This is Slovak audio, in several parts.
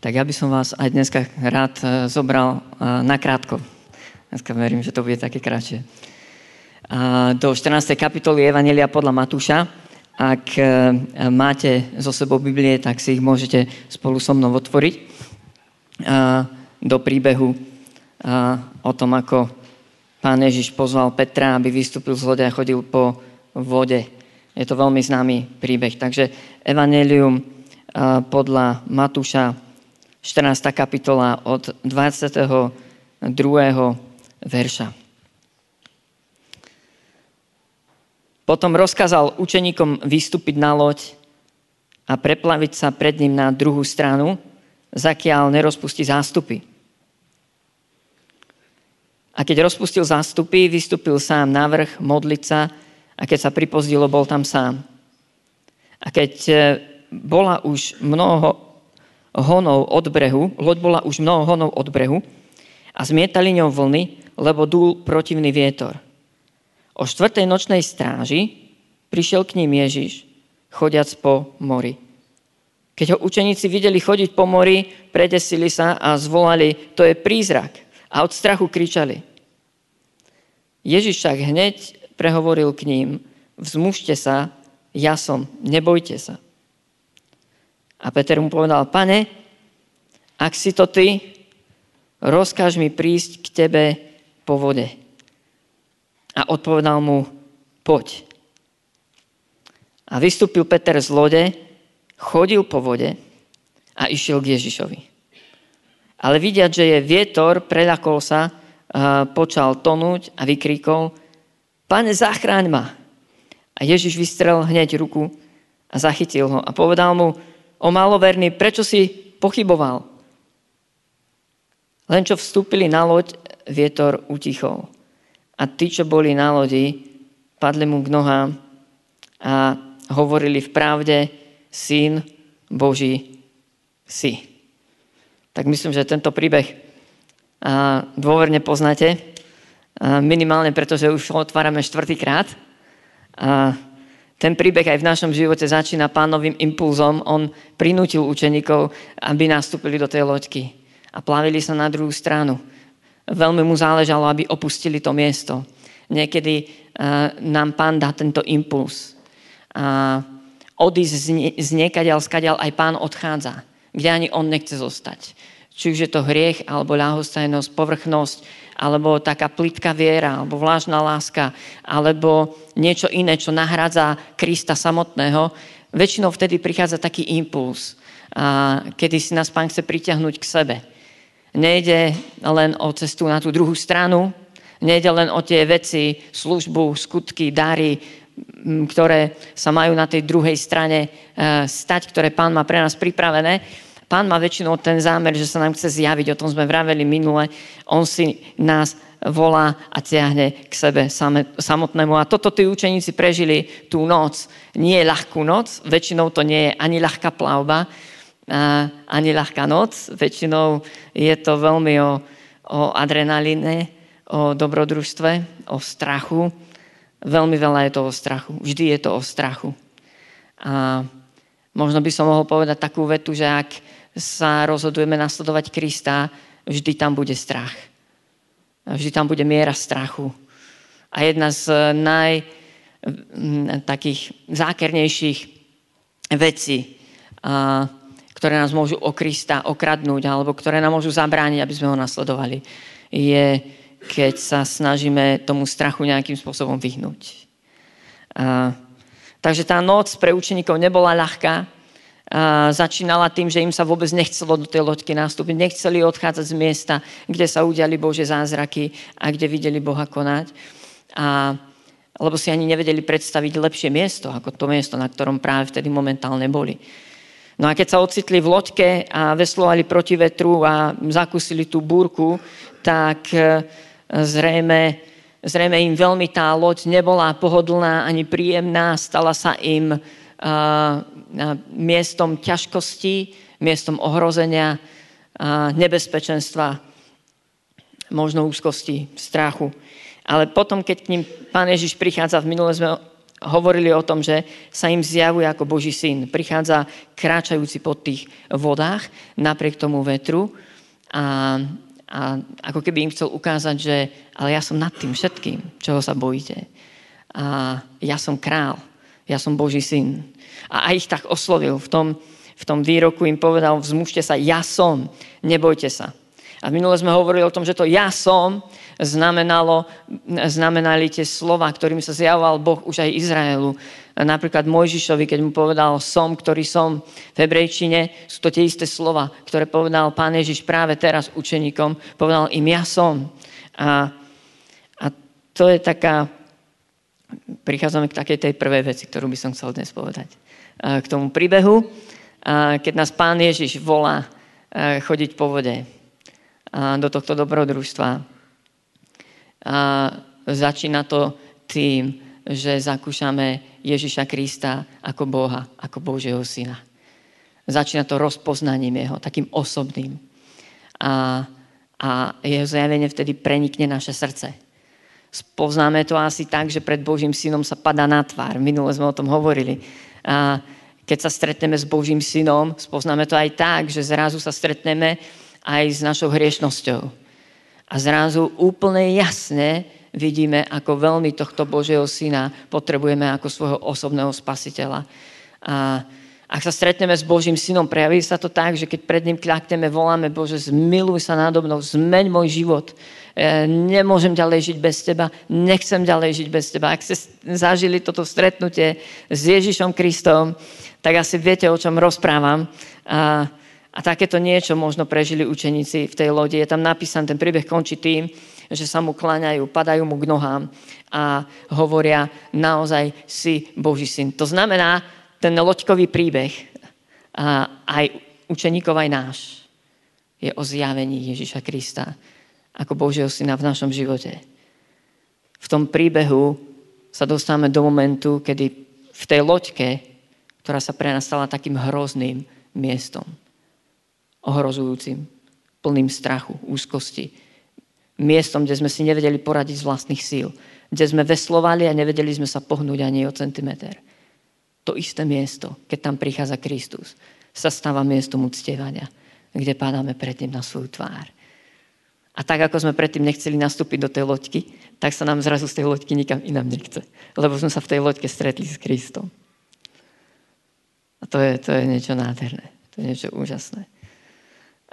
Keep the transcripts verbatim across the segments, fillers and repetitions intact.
Tak ja by som vás aj dneska rád zobral nakrátko. Dneska verím, že to bude také kratšie. Do štrnástej kapitoly Evanjelia podľa Matúša. Ak máte so sebou Biblie, tak si ich môžete spolu so mnou otvoriť do príbehu o tom, ako Pán Ježiš pozval Petra, aby vystúpil z lode a chodil po vode. Je to veľmi známy príbeh. Takže Evanjelium podľa Matúša, štrnásta kapitola od dvadsiateho druhého verša. Potom rozkázal učeníkom vystúpiť na loď a preplaviť sa pred ním na druhú stranu, zakiaľ nerozpustí zástupy. A keď rozpustil zástupy, vystúpil sám na vrch modliť sa, a keď sa pripozdilo, bol tam sám. A keď bola už mnoho honov od brehu, loď bola už mnoho honov od brehu a zmietali ňou vlny, lebo dúl protivný vietor. O štvrtej nočnej stráži prišiel k ním Ježiš, chodiac po mori. Keď ho učeníci videli chodiť po mori, predesili sa a zvolali, to je prízrak, a od strachu kričali. Ježiš však hneď prehovoril k ním, vzmužte sa, ja som, nebojte sa. A Peter mu povedal, Pane, ak si to ty, rozkáž mi prísť k tebe po vode. A odpovedal mu, poď. A vystúpil Peter z lode, chodil po vode a išiel k Ježišovi. Ale vidiac, že je vietor, preľakol sa, počal tonúť a vykríkol, Pane, zachráň ma. A Ježiš vystrel hneď ruku a zachytil ho a povedal mu, O maloverný, prečo si pochyboval? Len čo vstúpili na loď, vietor utichol. A tí, čo boli na lodi, padli mu k nohám a hovorili v pravde, Syn Boží si. Tak myslím, že tento príbeh dôverne poznáte. Minimálne, pretože už ho otvárame štvrtýkrát. A ten príbeh aj v našom živote začína Pánovým impulzom. On prinútil učeníkov, aby nastúpili do tej loďky a plavili sa na druhú stranu. Veľmi mu záležalo, aby opustili to miesto. Niekedy uh, nám Pán dá tento impuls. A odísť z, nie, z niekaďal, skaďal aj Pán odchádza, kde ani on nechce zostať. Či už je to hriech, alebo ľahostajnosť, povrchnosť, alebo taká plitká viera, alebo vlážna láska, alebo niečo iné, čo nahrádza Krista samotného, väčšinou vtedy prichádza taký impuls, kedy si nás Pán chce pritiahnuť k sebe. Nejde len o cestu na tú druhú stranu, nejde len o tie veci, službu, skutky, dary, ktoré sa majú na tej druhej strane stať, ktoré Pán má pre nás pripravené. Pán má väčšinou ten zámer, že sa nám chce zjaviť, o tom sme vraveli minule. On si nás volá a ťahne k sebe samotnému. A toto tí učeníci prežili tú noc. Nie ľahkú noc, väčšinou to nie je ani ľahká plavba, ani ľahká noc. Väčšinou je to veľmi o, o adrenalíne, o dobrodružstve, o strachu. Veľmi veľa je to o strachu. Vždy je to o strachu. A možno by som mohol povedať takú vetu, že ak sa rozhodujeme nasledovať Krista, vždy tam bude strach. Vždy tam bude miera strachu. A jedna z naj takých zákernejších vecí, a, ktoré nás môžu o Krista okradnúť, alebo ktoré nám môžu zabrániť, aby sme ho nasledovali, je, keď sa snažíme tomu strachu nejakým spôsobom vyhnúť. A, takže tá noc pre učeníkov nebola ľahká. A začínala tým, že im sa vôbec nechcelo do tej loďky nastúpiť, nechceli odchádzať z miesta, kde sa udiali Božie zázraky a kde videli Boha konať. A, lebo si ani nevedeli predstaviť lepšie miesto, ako to miesto, na ktorom práve vtedy momentálne boli. No a keď sa ocitli v loďke a veslovali proti vetru a zakúsili tú búrku, tak zrejme, zrejme im veľmi tá loď nebola pohodlná ani príjemná, stala sa im miestom ťažkosti, miestom ohrozenia, nebezpečenstva, možno úzkosti, strachu. Ale potom, keď k ním Pán Ježiš prichádza, v minule sme hovorili o tom, že sa im zjavuje ako Boží syn. Prichádza kráčajúci po tých vodách, napriek tomu vetru a, a ako keby im chcel ukázať, že ale ja som nad tým všetkým, čoho sa bojíte. A ja som král, ja som Boží syn. A aj ich tak oslovil. V tom, v tom výroku im povedal, vzmužte sa, ja som, nebojte sa. A minule sme hovorili o tom, že to ja som znamenalo, znamenali tie slova, ktorým sa zjavoval Boh už aj Izraelu. Napríklad Mojžišovi, keď mu povedal som, ktorý som v hebrejčine, sú to tie isté slova, ktoré povedal Pán Ježiš práve teraz učeníkom. Povedal im ja som. A, a to je taká... Prichádzame k takej tej prvej veci, ktorú by som chcel dnes povedať. K tomu príbehu, keď nás Pán Ježiš volá chodiť po vode do tohto dobrodružstva. Začína to tým, že zakúšame Ježiša Krista ako Boha, ako Božieho syna. Začína to rozpoznaním jeho, takým osobným. A, a jeho zjavenie vtedy prenikne naše srdce. Spoznáme to asi tak, že pred Božím synom sa padá na tvár. Minule sme o tom hovorili. A keď sa stretneme s Božím synom, spoznáme to aj tak, že zrazu sa stretneme aj s našou hriešnosťou. A zrazu úplne jasne vidíme, ako veľmi tohto Božieho syna potrebujeme ako svojho osobného spasiteľa. A ak sa stretneme s Božím synom, prejaví sa to tak, že keď pred ním kľakneme, voláme, Bože, zmiluj sa nado mnou, zmeň môj život. Nemôžem ďalej žiť bez teba, nechcem ďalej žiť bez teba. Ak ste zažili toto stretnutie s Ježišom Kristom, tak asi viete, o čom rozprávam. A, a takéto niečo možno prežili učeníci v tej lodi. Je tam napísaný, ten príbeh končí tým, že sa mu kláňajú, padajú mu k nohám a hovoria, naozaj si Boží syn. To znamená, ten loďkový príbeh aj učeníkov, aj náš je o zjavení Ježiša Krista ako Božieho syna v našom živote. V tom príbehu sa dostávame do momentu, kedy v tej loďke, ktorá sa pre nás stala takým hrozným miestom, ohrozujúcim, plným strachu, úzkosti, miestom, kde sme si nevedeli poradiť z vlastných síl, kde sme veslovali a nevedeli sme sa pohnúť ani o centimeter. To isté miesto, keď tam prichádza Kristus, sa stáva miestom uctievania, kde padáme pred ním na svoju tvár. A tak, ako sme predtým nechceli nastúpiť do tej loďky, tak sa nám zrazu z tej loďky nikam inam nechce. Lebo sme sa v tej loďke stretli s Kristom. A to je, to je niečo nádherné. To je niečo úžasné.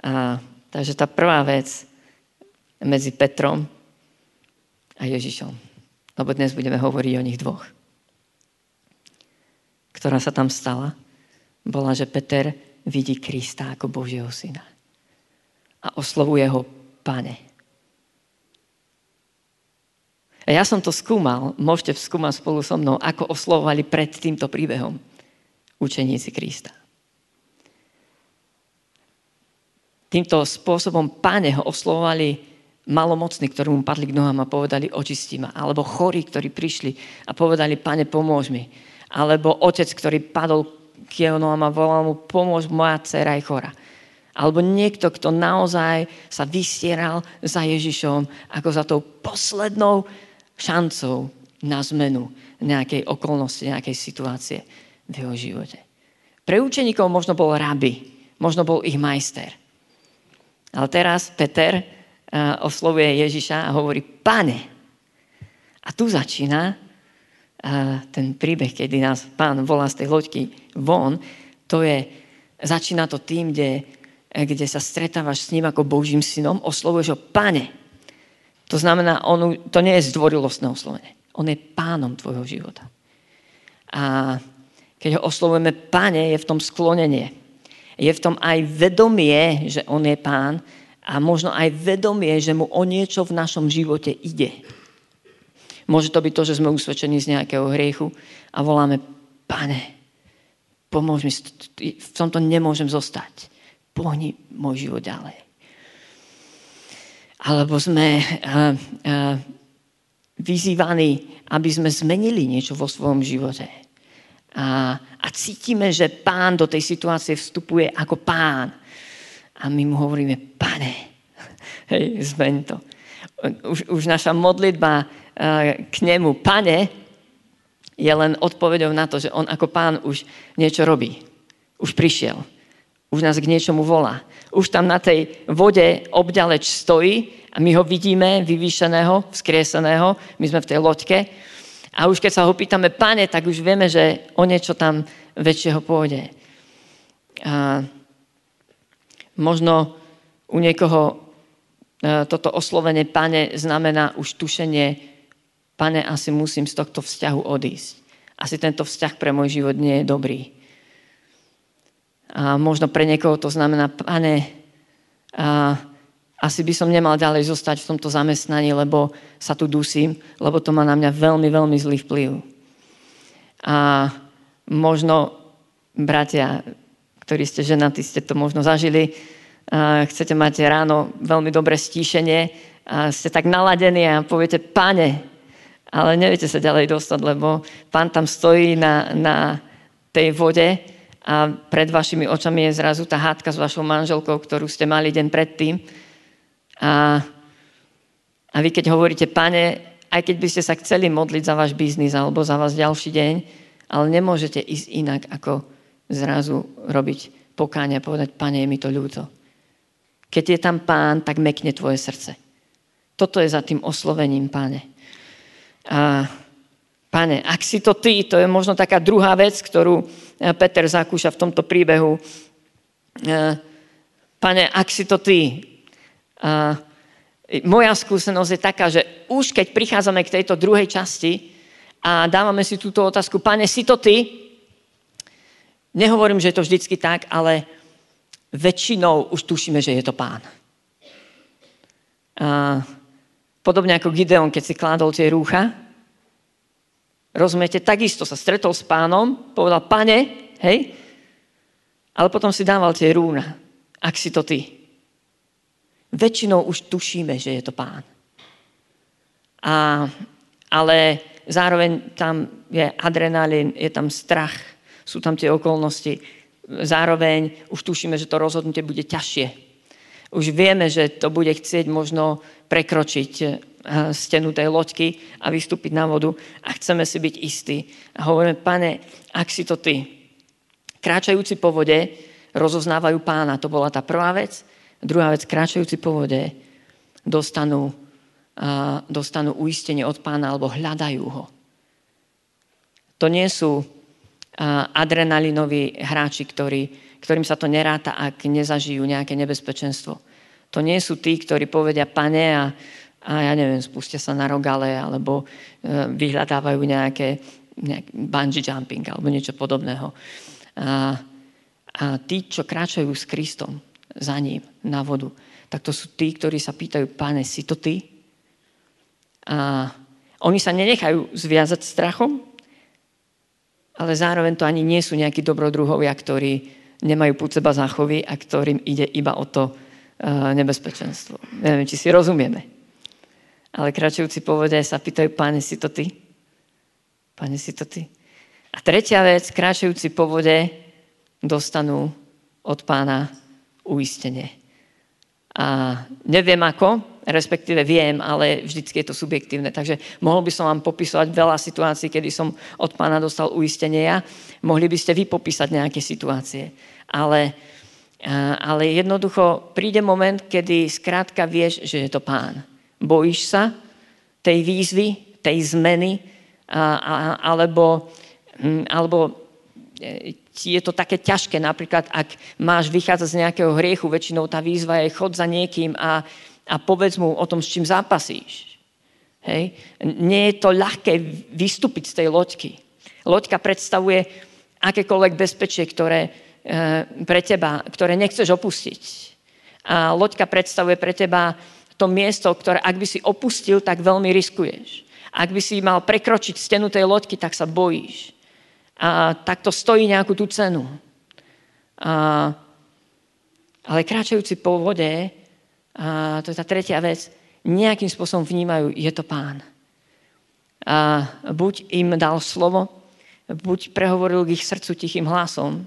A, takže tá prvá vec medzi Petrom a Ježišom. Lebo dnes budeme hovoriť o nich dvoch. Ktorá sa tam stala, bola, že Peter vidí Krista ako Božieho syna. A oslovuje ho Pane. A ja som to skúmal, môžete skúmať spolu so mnou, ako oslovovali pred týmto príbehom učeníci Krista. Týmto spôsobom Pane ho oslovovali malomocní, ktorí mu padli k nohám a povedali očisti ma. Alebo chorí, ktorí prišli a povedali Pane, pomôž mi. Alebo otec, ktorý padol k jeho nohám a volal mu, pomôž, moja dcera je chora. Alebo niekto, kto naozaj sa vystieral za Ježišom ako za tou poslednou šancou na zmenu nejakej okolnosti, nejakej situácie v jeho živote. Pre učeníkov možno bol rabi, možno bol ich majster. Ale teraz Peter oslovuje Ježiša a hovorí, Pane. A tu začína a ten príbeh, kedy nás Pán volá z tej loďky von, to je, začína to tým, kde, kde sa stretávaš s ním ako Božím synom, oslovuješ ho Pane. To znamená, on, to nie je zdvorilostné oslovenie. On je pánom tvojho života. A keď ho oslovujeme Pane, je v tom sklonenie. Je v tom aj vedomie, že on je Pán a možno aj vedomie, že mu o niečo v našom živote ide. Môže to byť to, že sme usvedčení z nejakého hriechu a voláme, Pane, pomôž mi, v tomto nemôžem zostať. Pohni môj život ďalej. Alebo sme uh, uh, vyzývaní, aby sme zmenili niečo vo svojom živote. A, a cítime, že Pán do tej situácie vstupuje ako Pán. A my mu hovoríme, Pane, hej, zmeň to. Už, už naša modlitba k nemu, Pane, je len odpoveďou na to, že on ako pán už niečo robí. Už prišiel. Už nás k niečomu volá. Už tam na tej vode obďaleč stojí a my ho vidíme, vyvýšeného, vzkrieseného. My sme v tej loďke. A už keď sa ho pýtame, pane, tak už vieme, že o niečo tam väčšieho pôjde. A možno u niekoho toto oslovenie pane znamená už tušenie, pane, asi musím z tohto vzťahu odísť. Asi tento vzťah pre môj život nie je dobrý. A možno pre niekoho to znamená, pane, a asi by som nemal ďalej zostať v tomto zamestnaní, lebo sa tu dusím, lebo to má na mňa veľmi, veľmi zlý vplyv. A možno, bratia, ktorí ste ženatí, ste to možno zažili, a chcete mať ráno veľmi dobré stíšenie a ste tak naladení a poviete, pane, ale neviete sa ďalej dostať, lebo pán tam stojí na, na tej vode a pred vašimi očami je zrazu tá hádka s vašou manželkou, ktorú ste mali deň predtým. A, a vy keď hovoríte, pane, aj keď by ste sa chceli modliť za váš biznis alebo za vás ďalší deň, ale nemôžete ísť inak, ako zrazu robiť pokánie a povedať, pane, je mi to ľúto. Keď je tam pán, tak mäkne tvoje srdce. Toto je za tým oslovením, pane. A pane, ak si to ty, to je možno taká druhá vec, ktorú Peter zakúša v tomto príbehu. Pane, ak si to ty. A moja skúsenosť je taká, že už keď prichádzame k tejto druhej časti a dávame si túto otázku, pane, si to ty, nehovorím, že je to vždycky tak, ale väčšinou už tušíme, že je to pán. A podobne ako Gideon, keď si kládol tie rúcha. Rozumiete? Takisto sa stretol s pánom, povedal, pane, hej? Ale potom si dával tie rúna, ak si to ty. Väčšinou už tušíme, že je to pán. A, ale zároveň tam je adrenalín, je tam strach, sú tam tie okolnosti. Zároveň už tušíme, že to rozhodnutie bude ťažšie. Už vieme, že to bude chcieť možno prekročiť stenu tej loďky a vystúpiť na vodu a chceme si byť istí. A hovoríme, pane, ak si to ty. Kráčajúci po vode rozoznávajú pána. To bola tá prvá vec. Druhá vec, kráčajúci po vode dostanú, dostanú uistenie od pána alebo hľadajú ho. To nie sú adrenalinoví hráči, ktorí ktorým sa to neráta, ak nezažijú nejaké nebezpečenstvo. To nie sú tí, ktorí povedia, pane, a, a ja neviem, spustia sa na rogale, alebo e, vyhľadávajú nejaké, nejaké bungee jumping, alebo niečo podobného. A, a tí, čo kráčajú s Kristom za ním na vodu, tak to sú tí, ktorí sa pýtajú, pane, si to ty? A oni sa nenechajú zviazať strachom, ale zároveň to ani nie sú nejakí dobrodruhovia, ktorí nemajú púd seba záchovy a ktorým ide iba o to nebezpečenstvo. Neviem, či si rozumieme. Ale kráčajúci po vode sa pýtajú, páne, si to ty? Páne, si to ty? A tretia vec, kráčajúci po vode dostanú od pána uistenie. A neviem ako, respektíve viem, ale vždycky je to subjektívne. Takže mohol by som vám popisovať veľa situácií, kedy som od pána dostal uistenie ja. Mohli by ste vy popísať nejaké situácie. Ale, ale jednoducho príde moment, kedy skrátka vieš, že je to pán. Bojíš sa tej výzvy, tej zmeny, a, a, alebo, alebo je to také ťažké, napríklad ak máš vychádzať z nejakého hriechu, väčšinou tá výzva je chod za niekým a, a povedz mu o tom, s čím zápasíš. Hej? Nie je to ľahké vystúpiť z tej loďky. Loďka predstavuje akékoľvek bezpečie, ktoré e, pre teba, ktoré nechceš opustiť. A loďka predstavuje pre teba to miesto, ktoré ak by si opustil, tak veľmi riskuješ. Ak by si mal prekročiť stenu tej loďky, tak sa bojíš. A tak to stojí nejakú tú cenu. A, ale kráčajúci po vode, a to je tá tretia vec, nejakým spôsobom vnímajú, je to pán. A buď im dal slovo, buď prehovoril k ich srdcu tichým hlasom,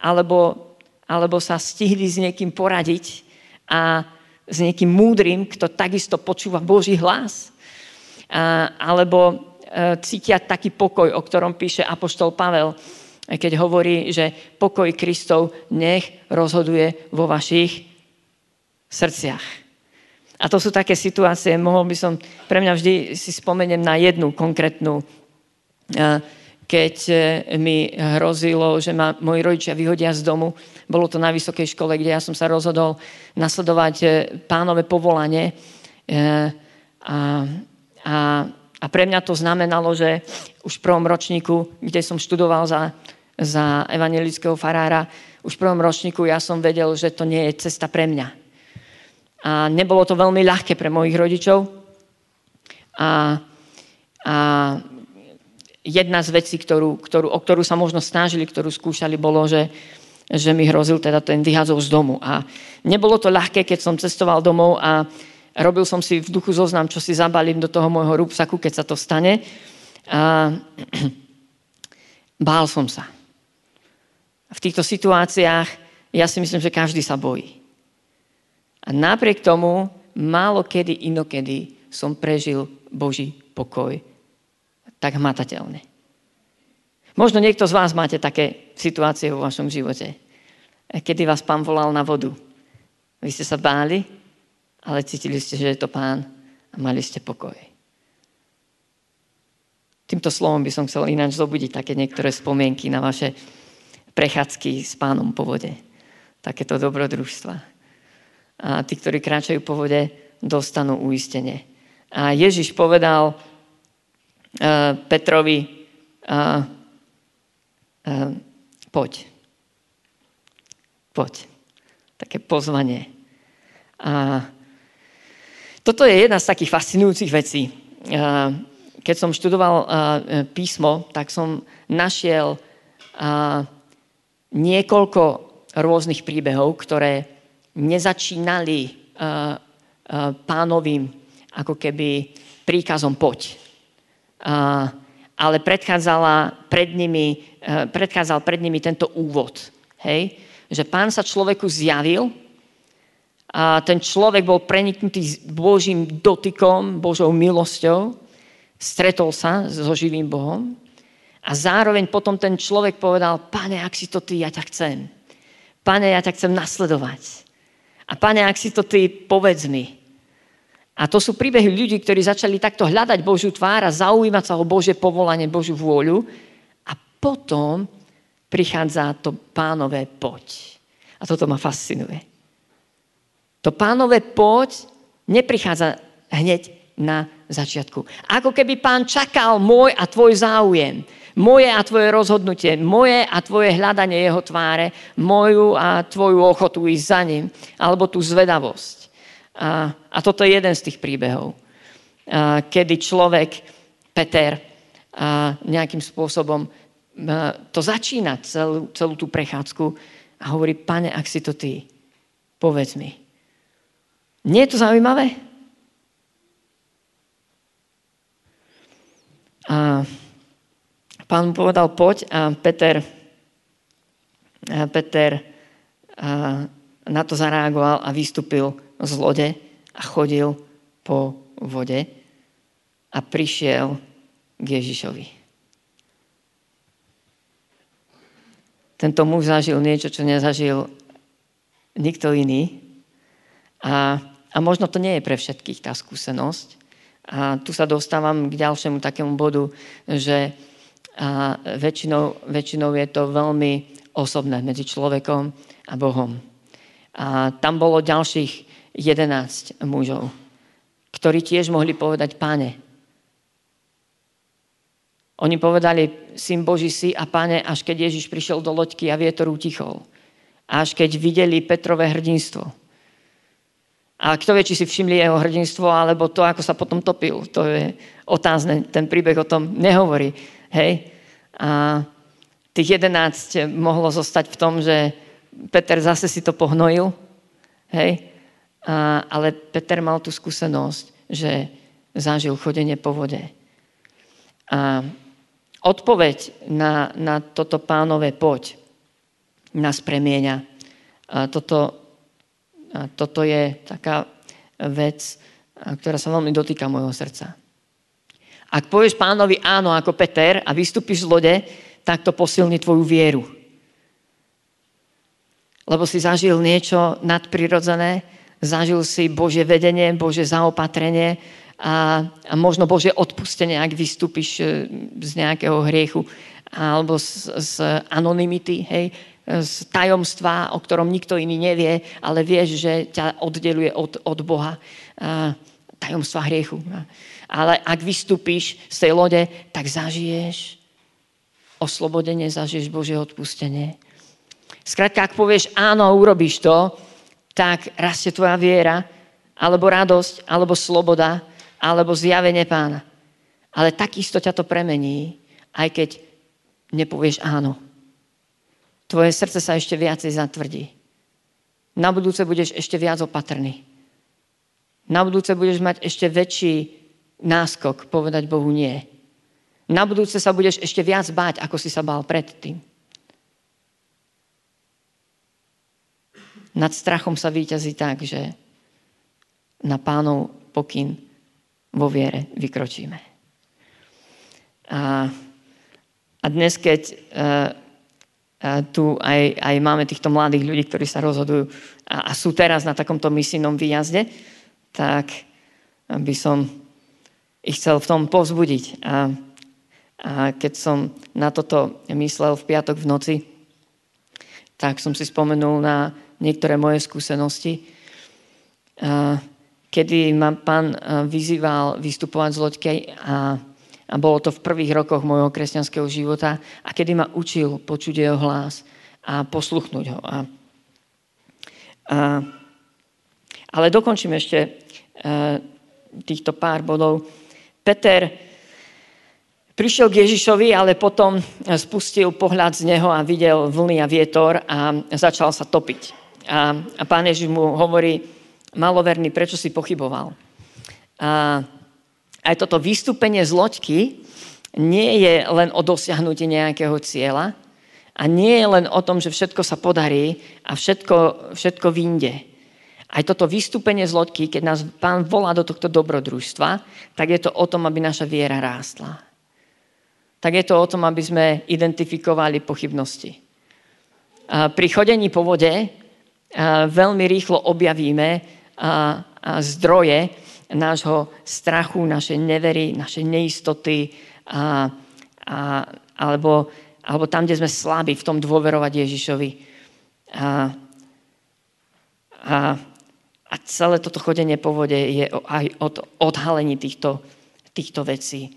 alebo, alebo sa stihli s niekým poradiť a s niekým múdrym, kto takisto počúva Boží hlas, a, alebo cítia taký pokoj, o ktorom píše apoštol Pavel, keď hovorí, že pokoj Kristov nech rozhoduje vo vašich srdciach. A to sú také situácie, mohol by som, pre mňa vždy si spomeniem na jednu konkrétnu, keď mi hrozilo, že ma moji rodičia vyhodia z domu. Bolo to na vysokej škole, kde ja som sa rozhodol nasledovať Pánove povolanie. A, a, a pre mňa to znamenalo, že už v prvom ročníku, kde som študoval za, za evangelického farára, už v prvom ročníku ja som vedel, že to nie je cesta pre mňa. A nebolo to veľmi ľahké pre mojich rodičov. A, a jedna z vecí, ktorú, ktorú, o ktorú sa možno snažili, ktorú skúšali, bolo, že, že mi hrozil teda ten vyhadzov z domu. A nebolo to ľahké, keď som cestoval domov a robil som si v duchu zoznam, čo si zabalím do toho môjho rúbsaku, keď sa to stane. A bál som sa. V týchto situáciách ja si myslím, že každý sa bojí. A napriek tomu, málo kedy inokedy som prežil Boží pokoj tak hmatateľne. Možno niekto z vás máte také situácie vo vašom živote, kedy vás Pán volal na vodu. Vy ste sa báli, ale cítili ste, že je to Pán a mali ste pokoj. Týmto slovom by som chcel ináč zobudiť také niektoré spomienky na vaše prechádzky s Pánom po vode. Takéto dobrodružstva. A tí, ktorí kráčajú po vode, dostanú uistenie. A Ježiš povedal uh, Petrovi, uh, uh, poď. Poď. Také pozvanie. A toto je jedna z takých fascinujúcich vecí. Uh, keď som študoval uh, písmo, tak som našiel uh, niekoľko rôznych príbehov, ktoré nezačínali uh, uh, Pánovým ako keby príkazom poď. Uh, ale predchádzala pred nimi, uh, predchádzal pred nimi tento úvod. Hej? Že Pán sa človeku zjavil a ten človek bol preniknutý Božím dotykom, Božou milosťou, stretol sa so živým Bohom a zároveň potom ten človek povedal: Pane, ak si to ty, ja ťa chcem. Pane, ja ťa chcem nasledovať. A Pane, ak si to ty, povedz mi. A to sú príbehy ľudí, ktorí začali takto hľadať Božiu tvár a zaujímať sa o Božie povolanie, Božiu vôľu. A potom prichádza to Pánové poď. A toto ma fascinuje. To Pánové poď neprichádza hneď na začiatku. Ako keby Pán čakal môj a tvoj záujem. Moje a tvoje rozhodnutie, moje a tvoje hľadanie jeho tváre, moju a tvoju ochotu ísť za ním, alebo tú zvedavosť. A, a toto je jeden z tých príbehov, a, kedy človek, Peter, a, nejakým spôsobom a, to začína celú, celú tú prechádzku a hovorí: Pane, ak si to ty, povedz mi. Nie je to zaujímavé? A Pán mu povedal poď a Peter, Peter na to zareagoval a vystúpil z lode a chodil po vode a prišiel k Ježišovi. Tento muž zažil niečo, čo nezažil nikto iný. A, a možno to nie je pre všetkých tá skúsenosť. A tu sa dostávam k ďalšiemu takému bodu, že A väčšinou, väčšinou je to veľmi osobné medzi človekom a Bohom. A tam bolo ďalších jedenásť mužov, ktorí tiež mohli povedať: Pane. Oni povedali: Syn Boží si a Pane, až keď Ježiš prišiel do loďky a vietor utichol. Až keď videli Petrové hrdinstvo. A kto vie, či si všimli jeho hrdinstvo, alebo to, ako sa potom topil. To je otázne, ten príbeh o tom nehovorí. Hej? A tých jedenásť mohlo zostať v tom, že Peter zase si to pohnojil. Hej? A, ale Peter mal tú skúsenosť, že zažil chodenie po vode. A odpoveď na, na toto Pánové poď nás premieňa. A toto A toto je taká vec, ktorá sa veľmi dotýka môjho srdca. Ak povieš Pánovi áno ako Peter a vystúpiš z lode, tak to posilní tvoju vieru. Lebo si zažil niečo nadprirodzené, zažil si Božie vedenie, Božie zaopatrenie a, a možno Božie odpustenie, ak vystúpiš z nejakého hriechu alebo z, z anonymity, hej, z tajomstva, o ktorom nikto iný nevie, ale vieš, že ťa oddeluje od, od Boha. A, tajomstva hriechu. Ale ak vystúpiš z tej lode, tak zažiješ oslobodenie, zažiješ Božie odpustenie. Skrátka, ak povieš áno, urobíš to, tak rastie tvoja viera, alebo radosť, alebo sloboda, alebo zjavenie Pána. Ale takisto ťa to premení, aj keď nepovieš áno. Tvoje srdce sa ešte viacej zatvrdí. Na budúce budeš ešte viac opatrný. Na budúce budeš mať ešte väčší náskok povedať Bohu nie. Na budúce sa budeš ešte viac báť, ako si sa bál predtým. Nad strachom sa víťazí tak, že na Pánov pokyn vo viere vykročíme. A, a dnes, keď a, a tu aj, aj máme týchto mladých ľudí, ktorí sa rozhodujú a, a sú teraz na takomto misijnom výjazde, tak by som ich chcel v tom povzbudiť. A, a keď som na toto myslel v piatok v noci, tak som si spomenul na niektoré moje skúsenosti, a, kedy ma Pán vyzýval vystupovať z loďky a, a bolo to v prvých rokoch môjho kresťanského života a kedy ma učil počuť jeho hlas a posluchnúť ho. A, a, ale dokončím ešte a, týchto pár bodov. Peter prišiel k Ježišovi, ale potom spustil pohľad z neho a videl vlny a vietor a začal sa topiť. A, a Pán Ježiš mu hovorí, maloverný, prečo si pochyboval? A aj toto vystúpenie z loďky nie je len o dosiahnutí nejakého cieľa a nie je len o tom, že všetko sa podarí a všetko, všetko vyjde. Aj toto vystúpenie z loďky, keď nás Pán volá do tohto dobrodružstva, tak je to o tom, aby naša viera rástla. Tak je to o tom, aby sme identifikovali pochybnosti. Pri chodení po vode veľmi rýchlo objavíme zdroje nášho strachu, našej nevery, našej neistoty, alebo, alebo tam, kde sme slabí v tom dôverovať Ježišovi. A A celé toto chodenie po vode je aj od odhalení týchto, týchto vecí.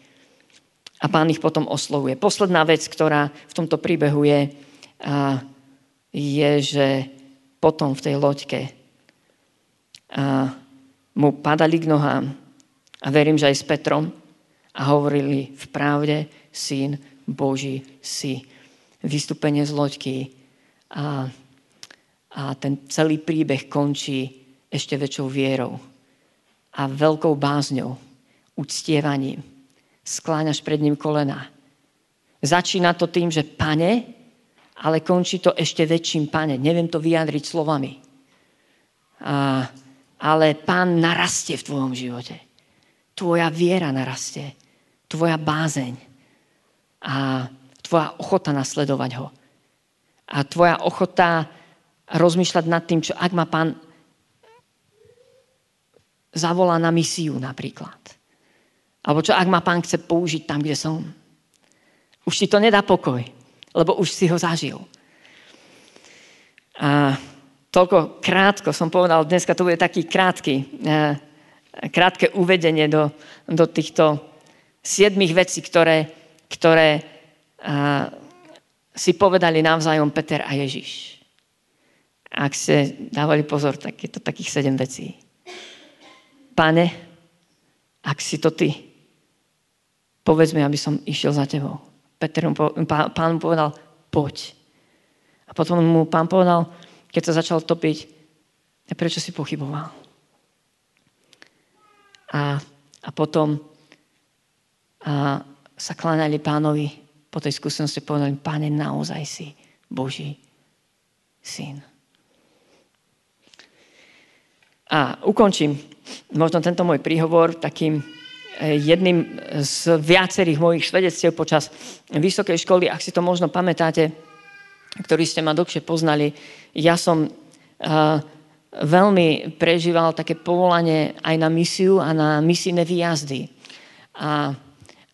A Pán ich potom oslovuje. Posledná vec, ktorá v tomto príbehu je, je, že potom v tej loďke mu padali k nohám a verím, že aj s Petrom a hovorili v pravde, Syn Boží si. Vystúpenie z loďky a, a ten celý príbeh končí ešte väčšou vierou a veľkou bázňou, uctievaním. Skláňaš pred ním kolená. Začína to tým, že Pane, ale končí to ešte väčším Pane. Neviem to vyjadriť slovami. A, ale Pán narastie v tvojom živote. Tvoja viera narastie. Tvoja bázeň. A tvoja ochota nasledovať ho. A tvoja ochota rozmýšľať nad tým, čo ak má Pán zavolá na misiu napríklad. Alebo čo, ak ma Pán chce použiť tam, kde som. Už ti to nedá pokoj, lebo už si ho zažil. A toľko krátko som povedal, dneska to bude taký krátky, krátke uvedenie do, do týchto siedmých vecí, ktoré, ktoré a, si povedali navzájom Peter a Ježiš. Ak ste dávali pozor, tak je to takých sedem vecí. Pane, ak si to ty, povedz mi, aby som išiel za tebou. Peter mu, Pán mu povedal, poď. A potom mu Pán povedal, keď sa začal topiť, prečo si pochyboval. A, a potom a sa kláňali Pánovi, po tej skúsenosti povedali, Pane, naozaj si Boží Syn. A ukončím možno tento môj príhovor takým jedným z viacerých mojich svedectiev počas vysokej školy, ak si to možno pamätáte, ktorí ste ma dlhšie poznali, ja som uh, veľmi prežíval také povolanie aj na misiu a na misijné výjazdy. A,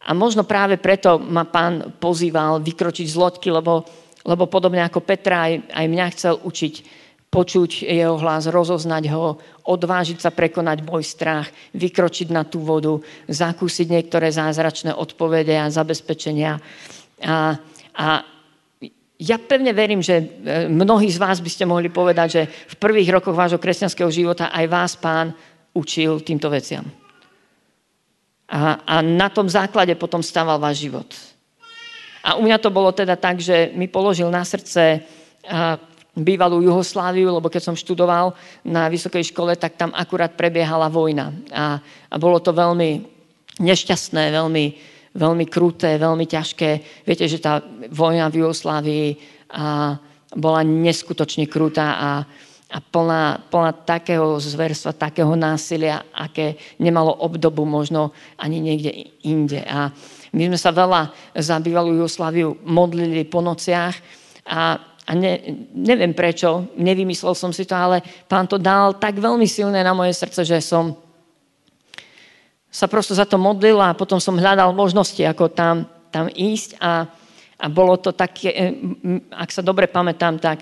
a možno práve preto ma pán pozýval vykročiť z loďky, lebo, lebo podobne ako Petra aj, aj mňa chcel učiť počuť jeho hlas, rozoznať ho, odvážiť sa prekonať môj strach, vykročiť na tú vodu, zakúsiť niektoré zázračné odpovede a zabezpečenia. A, a ja pevne verím, že mnohí z vás by ste mohli povedať, že v prvých rokoch vášho kresťanského života aj vás pán učil týmto veciam. A, a na tom základe potom stával váš život. A u mňa to bolo teda tak, že mi položil na srdce a, bývalú Juhosláviu, lebo keď som študoval na vysokej škole, tak tam akurát prebiehala vojna. A, a bolo to veľmi nešťastné, veľmi, veľmi kruté, veľmi ťažké. Viete, že tá vojna v Juhoslávii a, bola neskutočne krutá a, a plná, plná takého zverstva, takého násilia, aké nemalo obdobu možno ani niekde inde. A my sme sa veľa za bývalú Juhosláviu modlili po nociach a A ne, neviem prečo, nevymyslel som si to, ale pán to dal tak veľmi silné na moje srdce, že som sa prosto za to modlil a potom som hľadal možnosti, ako tam, tam ísť a, a bolo to také, ak sa dobre pamätám, tak,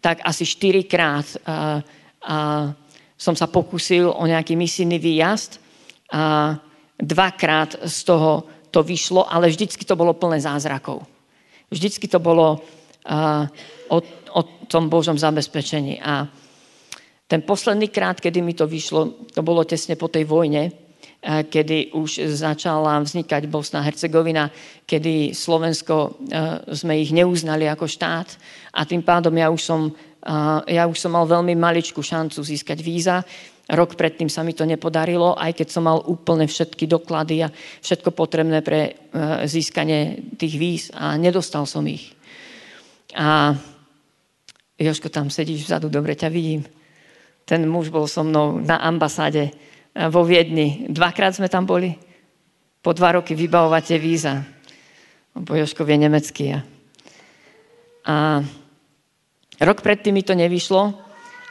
tak asi štyrikrát a, a som sa pokúsil o nejaký misijný výjazd a dvakrát z toho to vyšlo, ale vždycky to bolo plné zázrakov. Vždycky to bolo A o, o tom Božom zabezpečení. A ten posledný krát, kedy mi to vyšlo, to bolo tesne po tej vojne, kedy už začala vznikať Bosna-Hercegovina, kedy Slovensko sme ich neuznali ako štát a tým pádom ja už som, ja už som mal veľmi maličkú šancu získať víza. Rok predtým sa mi to nepodarilo, aj keď som mal úplne všetky doklady a všetko potrebné pre získanie tých víz a nedostal som ich. A Jožko, tam sedíš vzadu, dobre ťa vidím. Ten muž bol so mnou na ambasáde vo Viedni. Dvakrát sme tam boli. Po dva roky vybavovate víza. Bo Jožko vie nemecky. A, a rok predtým mi to nevyšlo.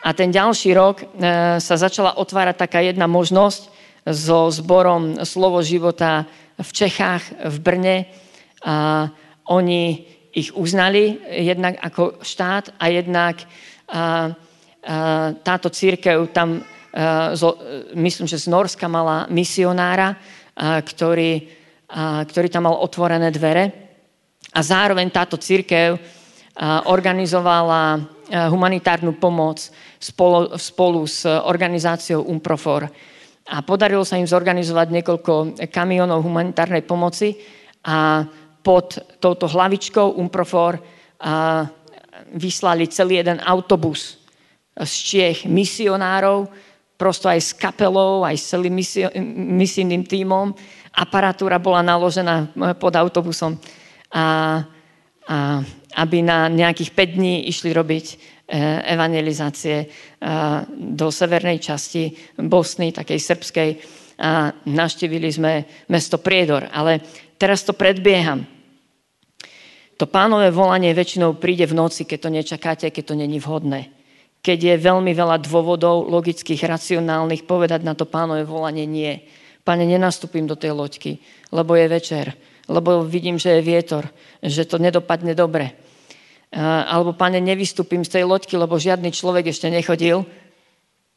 A ten ďalší rok e, sa začala otvárať taká jedna možnosť so zborom Slovo života v Čechách, v Brne. A oni ich uznali jednak ako štát a jednak a, a, táto cirkev tam, a, zo, myslím, že z Norska mala misionára, a, ktorý, a, ktorý tam mal otvorené dvere. A zároveň táto cirkev a, organizovala humanitárnu pomoc spolu, spolu s organizáciou UMPROFOR. A podarilo sa im zorganizovať niekoľko kamionov humanitárnej pomoci a pod touto hlavičkou UMPROFOR a vyslali celý jeden autobus z Čiech misionárov, prosto aj s kapelou, aj s celým misio- misijným tímom. Aparatúra bola naložená pod autobusom, a, a, aby na nejakých päť dní išli robiť e, evangelizácie e, do severnej časti Bosny, takej srbskej. A navštívili sme mesto Priedor. Ale teraz to predbieham. To pánové volanie väčšinou príde v noci, keď to nečakáte, keď to není vhodné. Keď je veľmi veľa dôvodov, logických, racionálnych, povedať na to pánové volanie nie. Pane, nenastúpim do tej loďky, lebo je večer, lebo vidím, že je vietor, že to nedopadne dobre. Alebo, pane, nevystúpim z tej loďky, lebo žiadny človek ešte nechodil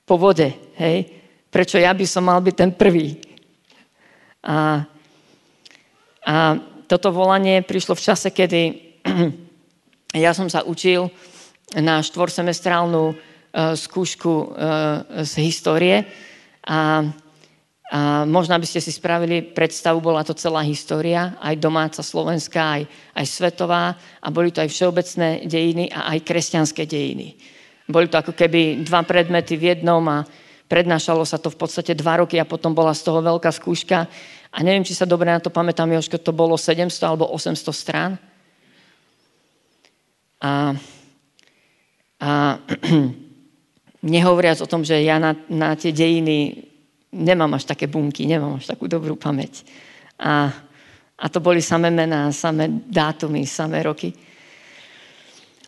po vode. Hej? Prečo ja by som mal byť ten prvý? A... A toto volanie prišlo v čase, kedy ja som sa učil na štvorsemestrálnu skúšku z histórie a, a možno by ste si spravili predstavu, bola to celá história, aj domáca slovenská, aj, aj svetová a boli to aj všeobecné dejiny a aj kresťanské dejiny. Boli to ako keby dva predmety v jednom a prednášalo sa to v podstate dva roky a potom bola z toho veľká skúška. A neviem, či sa dobre na to pamätám, Jožko, to bolo sedemsto alebo osemsto strán. A, a nehovoriac o tom, že ja na, na tie dejiny nemám až také bunky, nemám až takú dobrú pamäť. A, a to boli samé mená, samé dátumy, samé roky.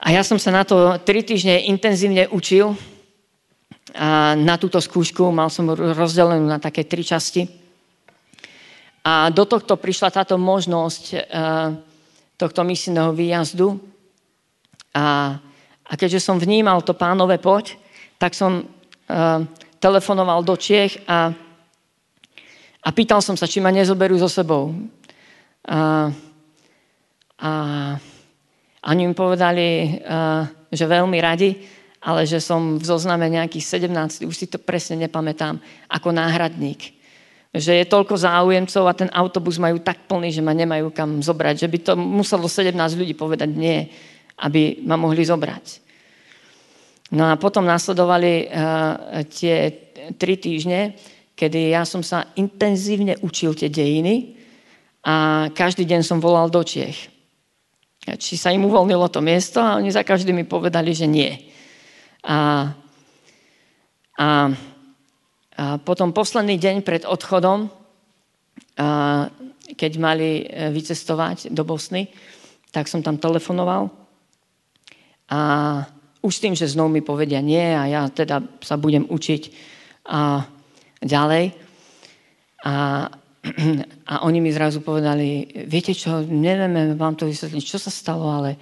A ja som sa na to tri týždne intenzívne učil. A na túto skúšku mal som rozdelenú na také tri časti. A do tohto prišla táto možnosť e, tohto misijného výjazdu. A, a keďže som vnímal to pánové poď, tak som e, telefonoval do Čiech a, a pýtal som sa, či ma nezoberú so sebou. A... a A oni mi povedali, že veľmi radi, ale že som v zozname nejakých sedemnástich, už si to presne nepamätám, ako náhradník. Že je toľko záujemcov a ten autobus majú tak plný, že ma nemajú kam zobrať. Že by to muselo sedemnásť ľudí povedať nie, aby ma mohli zobrať. No a potom nasledovali tie tri týždne, kedy ja som sa intenzívne učil tie dejiny a každý deň som volal do Čiech. Či sa im uvoľnilo to miesto a oni za každý mi povedali, že nie. A, a, a potom posledný deň pred odchodom, a, keď mali vycestovať do Bosny, tak som tam telefonoval a už s tým, že znovu mi povedia nie a ja teda sa budem učiť a ďalej. A A oni mi zrazu povedali, viete čo, nevieme vám to vysvetliť, čo sa stalo, ale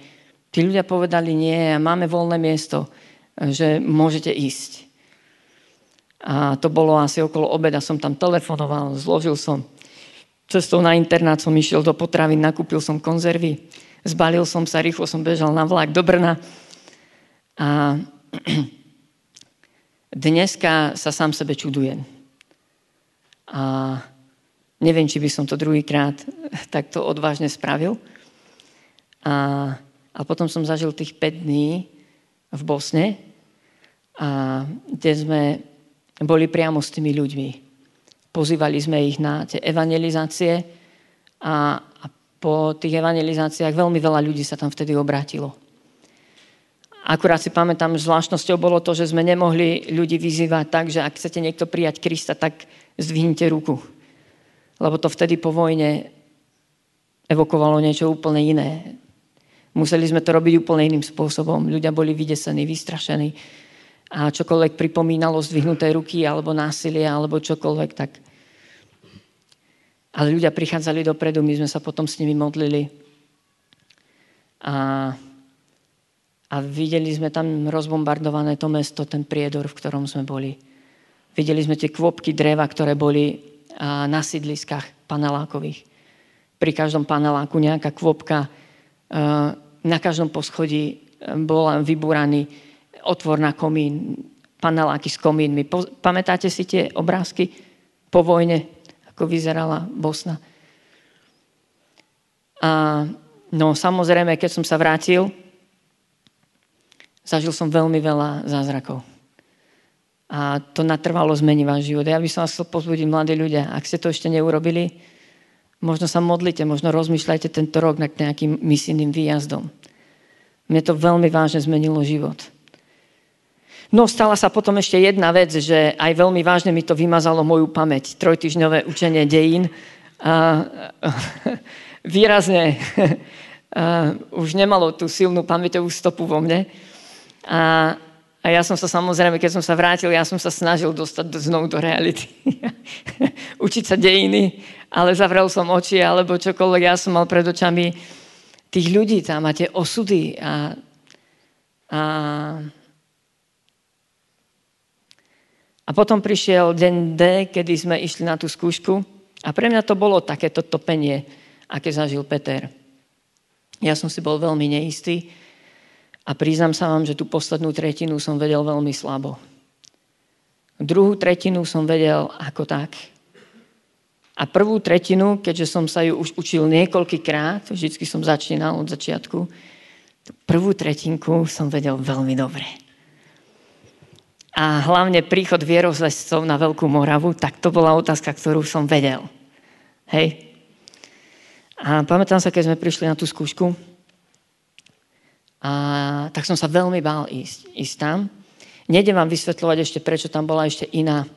tí ľudia povedali nie, máme voľné miesto, že môžete ísť. A to bolo asi okolo obeda, som tam telefonoval, zložil som. Cestou na internát som išiel do potravín, nakúpil som konzervy, zbalil som sa, rýchlo som bežal na vlak do Brna. A dneska sa sám sebe čudujem. A neviem, či by som to druhýkrát takto odvážne spravil. A, a potom som zažil tých päť dní v Bosne, a, kde sme boli priamo s tými ľuďmi. Pozývali sme ich na tie evangelizácie a, a po tých evangelizáciách veľmi veľa ľudí sa tam vtedy obrátilo. Akurát si pamätám, zvláštnosťou bolo to, že sme nemohli ľudí vyzývať tak, že ak chcete niekto prijať Krista, tak zdvihnite ruku. Lebo to vtedy po vojne evokovalo niečo úplne iné. Museli sme to robiť úplne iným spôsobom. Ľudia boli vydesení, vystrašení. A čokoľvek pripomínalo zdvihnuté ruky, alebo násilie, alebo čokoľvek, tak... Ale ľudia prichádzali dopredu, my sme sa potom s nimi modlili. A, a videli sme tam rozbombardované to mesto, ten Priedor, v ktorom sme boli. Videli sme tie kvopky dreva, ktoré boli na sídliskách panelákových. Pri každom paneláku nejaká kvopka, na každom poschodí bol vybúraný otvor na komín, paneláky s komínmi. Pamätáte si tie obrázky po vojne, ako vyzerala Bosna? A no samozrejme, keď som sa vrátil, zažil som veľmi veľa zázrakov. A to natrvalo zmení váš život. Ja by som vás chcel pozbudiť, mladí ľudia, ak ste to ešte neurobili, možno sa modlite, možno rozmýšľajte tento rok nad nejakým misijným výjazdom. Mne to veľmi vážne zmenilo život. No, stala sa potom ešte jedna vec, že aj veľmi vážne mi to vymazalo moju pamäť. Trojtyžňové učenie dejín. A výrazne a už nemalo tú silnú pamäťovú stopu vo mne. A A ja som sa samozrejme, keď som sa vrátil, ja som sa snažil dostať do, znovu do reality. Učiť sa dejiny, ale zavrel som oči, alebo čokoľvek. Ja som mal pred očami tých ľudí tam a tie osudy. A, a, a potom prišiel deň D, kedy sme išli na tú skúšku. A pre mňa to bolo takéto topenie, aké zažil Peter. Ja som si bol veľmi neistý. A priznám sa vám, že tú poslednú tretinu som vedel veľmi slabo. Druhú tretinu som vedel ako tak. A prvú tretinu, keďže som sa ju už učil niekoľkýkrát, vždycky som začínal od začiatku, tú prvú tretinku som vedel veľmi dobre. A hlavne príchod vierozvescov na Veľkú Moravu, tak to bola otázka, ktorú som vedel. Hej. A pamätám sa, keď sme prišli na tú skúšku, a tak som sa veľmi bál ísť, ísť tam. Nejdem vám vysvetľovať ešte, prečo tam bola ešte iná,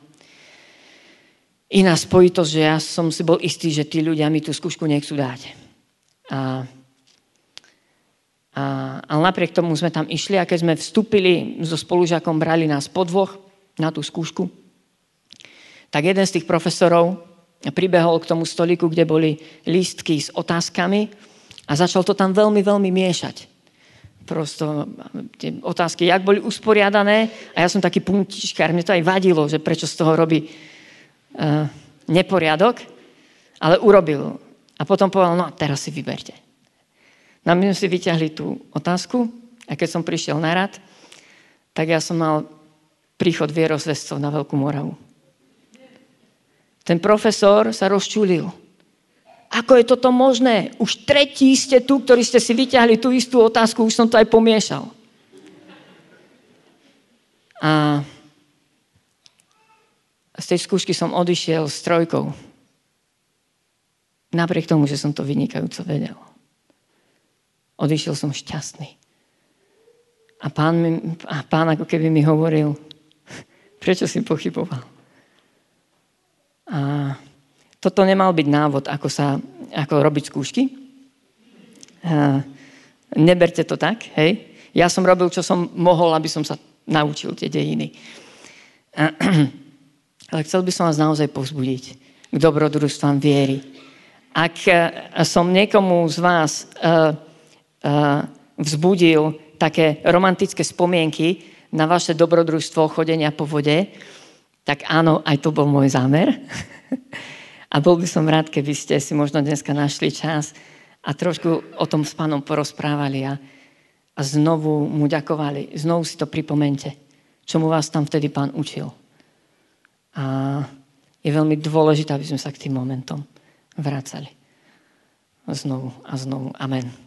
iná spojitosť, že ja som si bol istý, že tí ľudia mi tú skúšku nechcú dať. A, a, ale napriek tomu sme tam išli a keď sme vstúpili so spolužiakom, brali nás po dvoch na tú skúšku, tak jeden z tých profesorov pribehol k tomu stoliku, kde boli lístky s otázkami a začal to tam veľmi, veľmi miešať. Prosto tie otázky, jak boli usporiadané a ja som taký puntičkár, mne to aj vadilo, že prečo z toho robí uh, neporiadok, ale urobil. A potom povedal, no a teraz si vyberte. No my sme si vyťahli tú otázku a keď som prišiel na rad, tak ja som mal príchod vierozvescov na Veľkú Moravu. Ten profesor sa rozčúlil. Ako je toto možné? Už tretí ste tu, ktorí ste si vyťahli tú istú otázku, už som to aj pomiešal. A z tej skúšky som odišiel s trojkou. Napriek tomu, že som to vynikajúco vedel. Odišiel som šťastný. A pán, mi, a pán ako keby mi hovoril, prečo si pochyboval? A toto nemal byť návod, ako, sa, ako robiť skúšky. A neberte to tak, hej. Ja som robil, čo som mohol, aby som sa naučil tie dejiny. A, ale chcel by som vás naozaj povzbudiť k dobrodružstvám viery. Ak som niekomu z vás uh, uh, vzbudil také romantické spomienky na vaše dobrodružstvo chodenia po vode, tak áno, aj to bol môj zámer. A bol by som rád, keby ste si možno dneska našli čas a trošku o tom s pánom porozprávali a, a znovu mu ďakovali. Znovu si to pripomente, čomu vás tam vtedy pán učil. A je veľmi dôležité, aby sme sa k tým momentom vracali. Znovu a znovu. Amen.